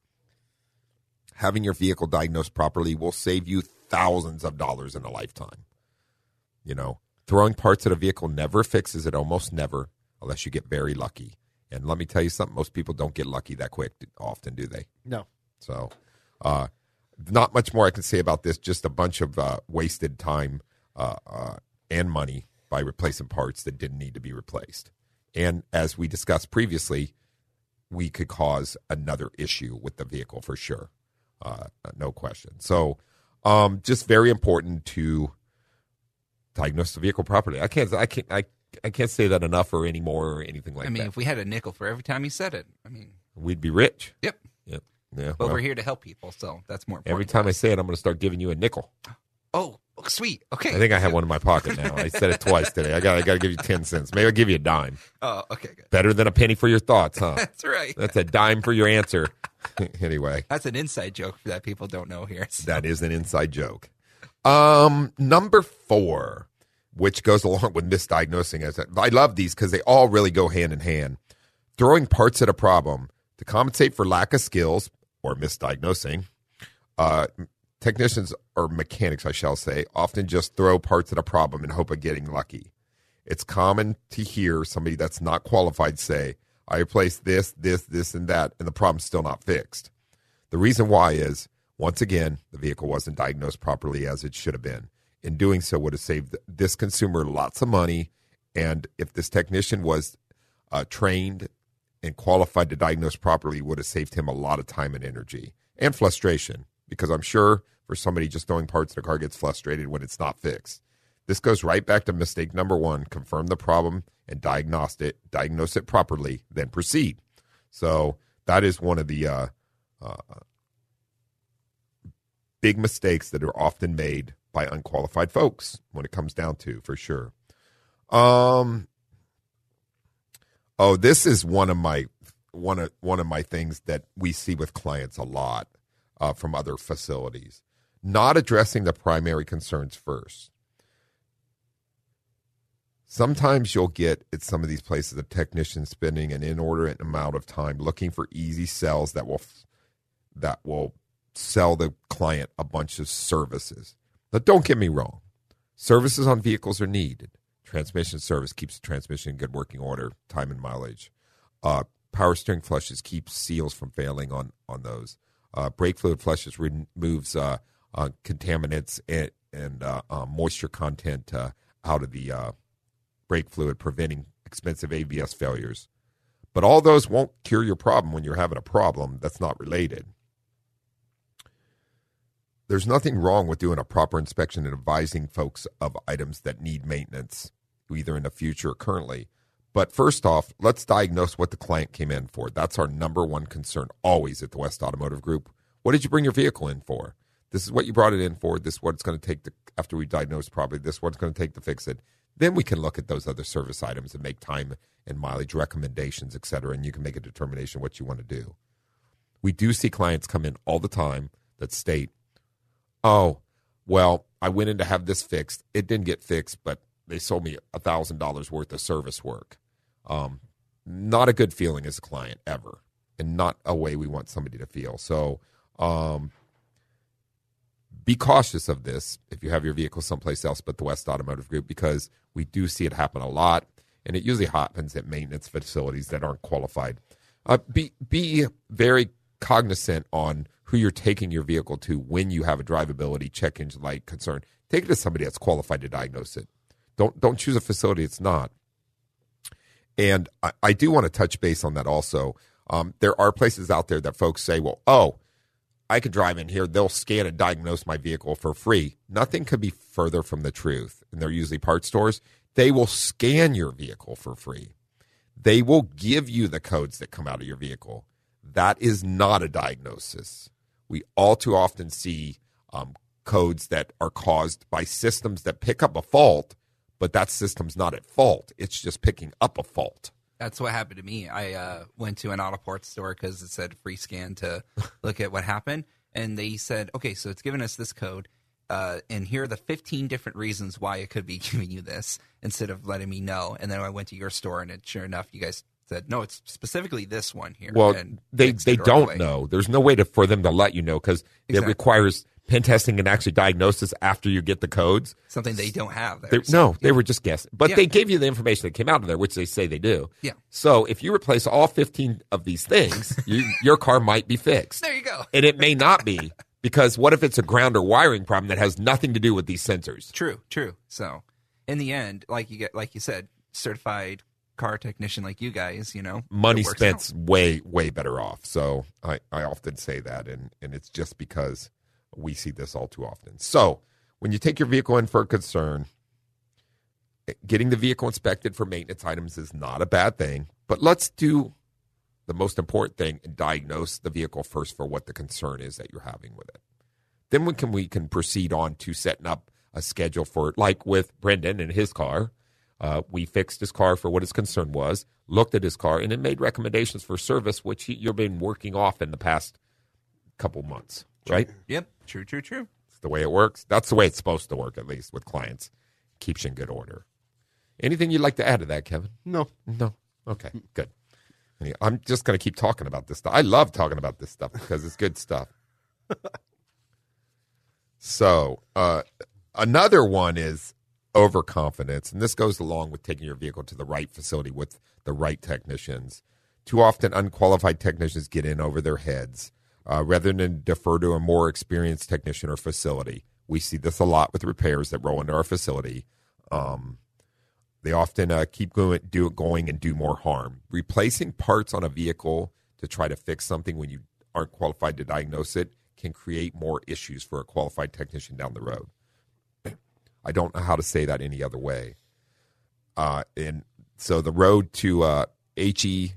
having your vehicle diagnosed properly will save you thousands of dollars in a lifetime. You know, throwing parts at a vehicle never fixes it, almost never, unless you get very lucky. And let me tell you something, most people don't get lucky that quick often, do they? No. So uh, not much more I can say about this, just a bunch of uh, wasted time uh, uh, and money by replacing parts that didn't need to be replaced. And as we discussed previously, we could cause another issue with the vehicle for sure. Uh, no question. So um, just very important to diagnose the vehicle properly. I can't I can't I, I can't say that enough or anymore or anything like that. I mean, that. If we had a nickel for every time you said it, I mean, we'd be rich. Yep. Yep. Yeah. But well, we're here to help people, so that's more important. Every time I say it, I'm going to start giving you a nickel. Oh, sweet. Okay. I think I have one in my pocket now. I said it twice today. I got I got to give you ten cents. Maybe I'll give you a dime. Oh, okay. Good. Better than a penny for your thoughts, huh? That's right. That's a dime for your answer. Anyway. That's an inside joke that people don't know here. So. That is an inside joke. Um, number four, which goes along with misdiagnosing. As I love these because they all really go hand in hand. Throwing parts at a problem to compensate for lack of skills or misdiagnosing. Uh, technicians or mechanics, I shall say, often just throw parts at a problem in hope of getting lucky. It's common to hear somebody that's not qualified say, I replaced this, this, this, and that, and the problem's still not fixed. The reason why is, once again, the vehicle wasn't diagnosed properly as it should have been. In doing so, would have saved this consumer lots of money, and if this technician was uh, trained and qualified to diagnose properly, would have saved him a lot of time and energy and frustration, because I'm sure for somebody just throwing parts in a car gets frustrated when it's not fixed. This goes right back to mistake number one, confirm the problem and diagnose it, diagnose it properly, then proceed. So that is one of the uh, uh, big mistakes that are often made by unqualified folks when it comes down to, for sure. Um. Oh, this is one of my one of one of my things that we see with clients a lot uh, from other facilities. Not addressing the primary concerns first. Sometimes you'll get at some of these places a technician spending an inordinate amount of time looking for easy sells that will that will sell the client a bunch of services. Now, don't get me wrong. Services on vehicles are needed. Transmission service keeps the transmission in good working order, time and mileage. Uh, power steering flushes keeps seals from failing on, on those. Uh, brake fluid flushes removes uh, uh, contaminants and, and uh, uh, moisture content uh, out of the uh, brake fluid, preventing expensive A B S failures. But all those won't cure your problem when you're having a problem that's not related. There's nothing wrong with doing a proper inspection and advising folks of items that need maintenance, either in the future or currently. But first off, let's diagnose what the client came in for. That's our number one concern always at the West Automotive Group. What did you bring your vehicle in for? This is what you brought it in for. This is what it's going to take to, after we diagnose probably. This is what it's going to take to fix it. Then we can look at those other service items and make time and mileage recommendations, et cetera, and you can make a determination what you want to do. We do see clients come in all the time that state, oh, well, I went in to have this fixed. It didn't get fixed, but they sold me one thousand dollars worth of service work. Um, not a good feeling as a client ever, and not a way we want somebody to feel. So um, be cautious of this if you have your vehicle someplace else but the West Automotive Group, because we do see it happen a lot, and it usually happens at maintenance facilities that aren't qualified. Uh, be be very cognizant on who you're taking your vehicle to when you have a drivability, check engine light concern. Take it to somebody that's qualified to diagnose it. Don't don't choose a facility it's not. And I, I do want to touch base on that also. Um, there are places out there that folks say, well, oh, I could drive in here. They'll scan and diagnose my vehicle for free. Nothing could be further from the truth. And they're usually parts stores. They will scan your vehicle for free. They will give you the codes that come out of your vehicle. That is not a diagnosis. We all too often see um, codes that are caused by systems that pick up a fault, but that system's not at fault. It's just picking up a fault. That's what happened to me. I uh, went to an auto parts store because it said free scan to look at what happened. And they said, okay, so it's giving us this code, uh, and here are the fifteen different reasons why it could be giving you this instead of letting me know. And then I went to your store, and it, sure enough, you guys – said, no, it's specifically this one here. Well, and they, they don't know. There's no way to, for them to let you know, because exactly. It requires pen testing and actually diagnosis after you get the codes. Something they don't have there. So, no, yeah. They were just guessing. But yeah. They gave you the information that came out of there, which they say they do. Yeah. So if you replace all fifteen of these things, you, your car might be fixed. There you go. And it may not be, because what if it's a ground or wiring problem that has nothing to do with these sensors? True, true. So in the end, like you get, like you said, certified car technician like you guys, you know. Money spent's out. way, way better off. So I, I often say that, and, and it's just because we see this all too often. So when you take your vehicle in for a concern, getting the vehicle inspected for maintenance items is not a bad thing. But let's do the most important thing and diagnose the vehicle first for what the concern is that you're having with it. Then we can, we can proceed on to setting up a schedule for it. Like with Brendan and his car, uh, we fixed his car for what his concern was, looked at his car, and then made recommendations for service, which he, you've been working off in the past couple months, right? True. Yep, true, true, true. It's the way it works. That's the way it's supposed to work, at least, with clients. Keeps you in good order. Anything you'd like to add to that, Kevin? No. No? Okay, good. I'm just going to keep talking about this stuff. I love talking about this stuff because it's good stuff. So uh, another one is overconfidence, and this goes along with taking your vehicle to the right facility with the right technicians. Too often, unqualified technicians get in over their heads. Uh, rather than defer to a more experienced technician or facility, we see this a lot with repairs that roll into our facility. Um, they often uh, keep going, do, going and do more harm. Replacing parts on a vehicle to try to fix something when you aren't qualified to diagnose it can create more issues for a qualified technician down the road. I don't know how to say that any other way. Uh, and so the road to uh, HE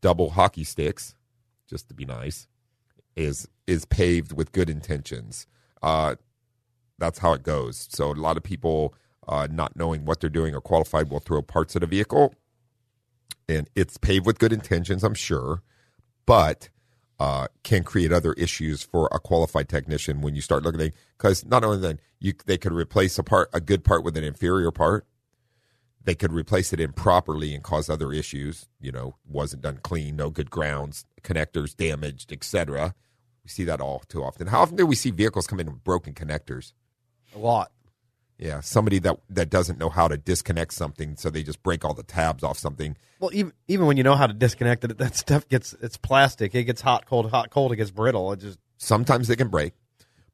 double hockey sticks, just to be nice, is is paved with good intentions. Uh, that's how it goes. So a lot of people, uh, not knowing what they're doing or qualified, will throw parts at a vehicle. And it's paved with good intentions, I'm sure. But... Uh, can create other issues for a qualified technician when you start looking at it. Because not only then you, they could replace a part, a good part with an inferior part, they could replace it improperly and cause other issues. You know, wasn't done clean, no good grounds, connectors damaged, et cetera. We see that all too often. How often do we see vehicles come in with broken connectors? A lot. Yeah, somebody that, that doesn't know how to disconnect something, so they just break all the tabs off something. Well, even even when you know how to disconnect it, that stuff gets, it's plastic. It gets hot, cold, hot, cold. It gets brittle. It just sometimes they can break.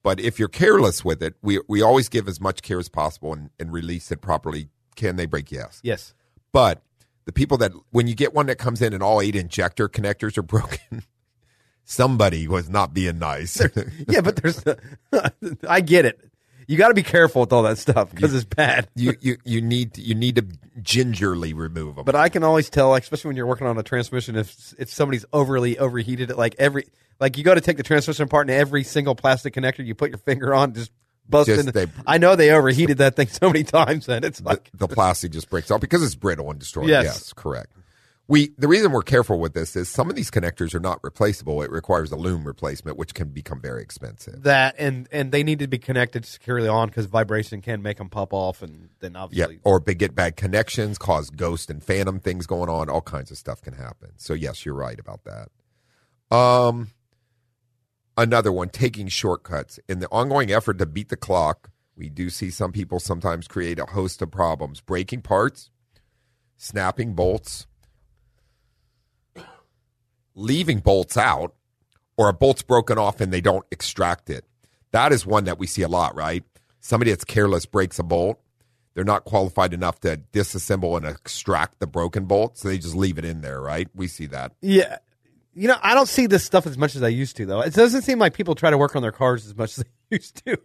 But if you're careless with it, we we always give as much care as possible and, and release it properly. Can they break? Yes. Yes. But the people that, when you get one that comes in and all eight injector connectors are broken, somebody was not being nice. There, yeah, but there's, I get it. You got to be careful with all that stuff because it's bad. you, you you need to, you need to gingerly remove them. But I can always tell, like, especially when you're working on a transmission, if if somebody's overly overheated, at like every like you go to take the transmission apart and every single plastic connector you put your finger on just busts just in. They, I know they overheated that thing so many times that it's like the, the plastic just breaks off because it's brittle and destroyed. Yes, yes correct. We the reason we're careful with this is some of these connectors are not replaceable. It requires a loom replacement, which can become very expensive. That and and they need to be connected securely on because vibration can make them pop off, and then obviously yeah, or they get bad connections, cause ghost and phantom things going on. All kinds of stuff can happen. So yes, you're right about that. Um, another one: taking shortcuts in the ongoing effort to beat the clock. We do see some people sometimes create a host of problems: breaking parts, snapping bolts, leaving bolts out, or a bolt's broken off and they don't extract it. That is one that we see a lot, right? Somebody that's careless breaks a bolt. They're not qualified enough to disassemble and extract the broken bolt, so they just leave it in there, right? We see that. Yeah. You know, I don't see this stuff as much as I used to, though. It doesn't seem like people try to work on their cars as much as they used to.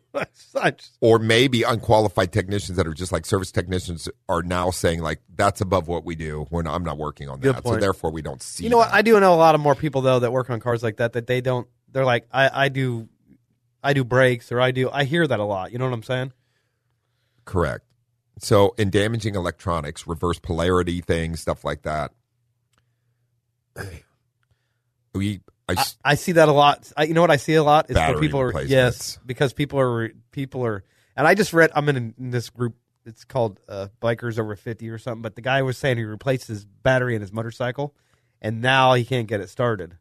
just... Or maybe unqualified technicians that are just like service technicians are now saying, like, that's above what we do. We're not, I'm not working on that. So therefore, we don't see You know that. What? I do know a lot of more people, though, that work on cars like that, that they don't – they're like, I, I do I do brakes or I do – I hear that a lot. You know what I'm saying? Correct. So in damaging electronics, reverse polarity things, stuff like that. We, I, I, I see that a lot. I, you know what I see a lot is where people are yes because people are people are and I just read I'm in, in this group. It's called uh, Bikers Over fifty or something. But the guy was saying he replaced his battery in his motorcycle, and now he can't get it started.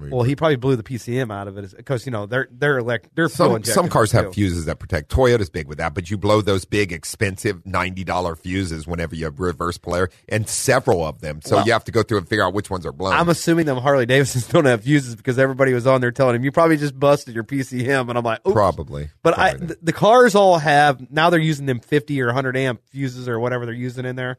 Right. Well, he probably blew the P C M out of it because you know they're they're elect they're some some cars have fuses that protect. Toyota's big with that, but you blow those big expensive ninety dollar fuses whenever you reverse polarity, and several of them. So well, you have to go through and figure out which ones are blown. I'm assuming them Harley Davidsons don't have fuses because everybody was on there telling him you probably just busted your P C M, and I'm like, oops. probably. But probably I th- the cars all have now they're using them fifty or one hundred amp fuses or whatever they're using in there.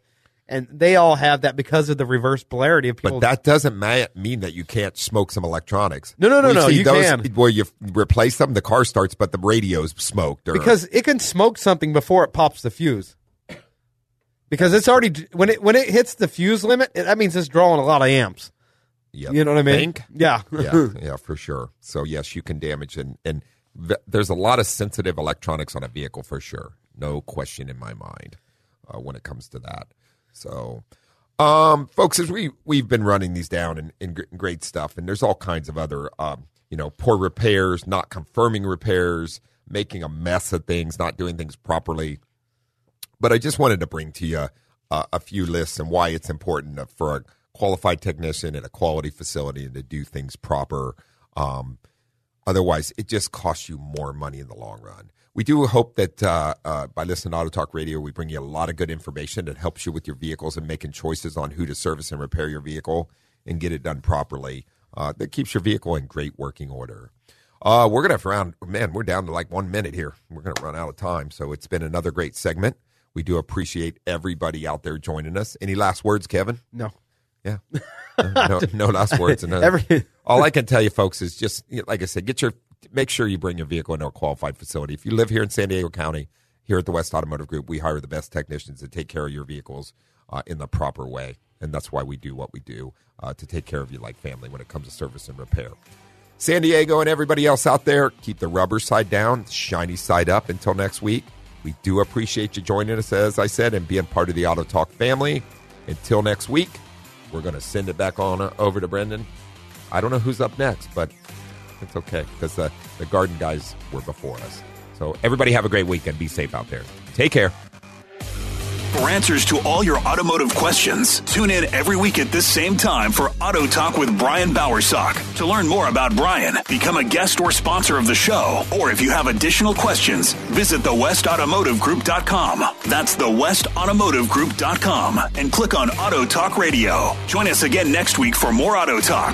And they all have that because of the reverse polarity of people. But that doesn't ma- mean that you can't smoke some electronics. No, no, no, we no. See you those can. Where you replace them, the car starts, but the radio's smoked. Or... Because it can smoke something before it pops the fuse. Because it's already when it when it hits the fuse limit, it, that means it's drawing a lot of amps. Yep. You know what I mean? Think? Yeah, yeah, yeah, for sure. So yes, you can damage and and th- there's a lot of sensitive electronics on a vehicle for sure. No question in my mind uh, when it comes to that. So, um, folks, as we, we've been running these down and, and great stuff, and there's all kinds of other, um, you know, poor repairs, not confirming repairs, making a mess of things, not doing things properly. But I just wanted to bring to you uh, a few lists and why it's important for a qualified technician at a quality facility to do things proper. Um, otherwise, it just costs you more money in the long run. We do hope that uh, uh, by listening to Auto Talk Radio, we bring you a lot of good information that helps you with your vehicles and making choices on who to service and repair your vehicle and get it done properly. Uh, that keeps your vehicle in great working order. Uh, we're going to have to round, man, we're down to like one minute here. We're going to run out of time. So it's been another great segment. We do appreciate everybody out there joining us. Any last words, Kevin? No. Yeah. No, no last words. No. Every- All I can tell you, folks, is just, like I said, get your... Make sure you bring your vehicle into a qualified facility. If you live here in San Diego County, here at the West Automotive Group, we hire the best technicians to take care of your vehicles uh, in the proper way. And that's why we do what we do, uh, to take care of you like family when it comes to service and repair. San Diego and everybody else out there, keep the rubber side down, shiny side up until next week. We do appreciate you joining us, as I said, and being part of the Auto Talk family. Until next week, we're going to send it back on uh, over to Brendan. I don't know who's up next, but... It's okay, because the, the garden guys were before us. So everybody have a great weekend. Be safe out there. Take care. For answers to all your automotive questions, tune in every week at this same time for Auto Talk with Brian Bowersock. To learn more about Brian, become a guest or sponsor of the show, or if you have additional questions, visit the west automotive group dot com. That's the west automotive group dot com, and click on Auto Talk Radio. Join us again next week for more Auto Talk.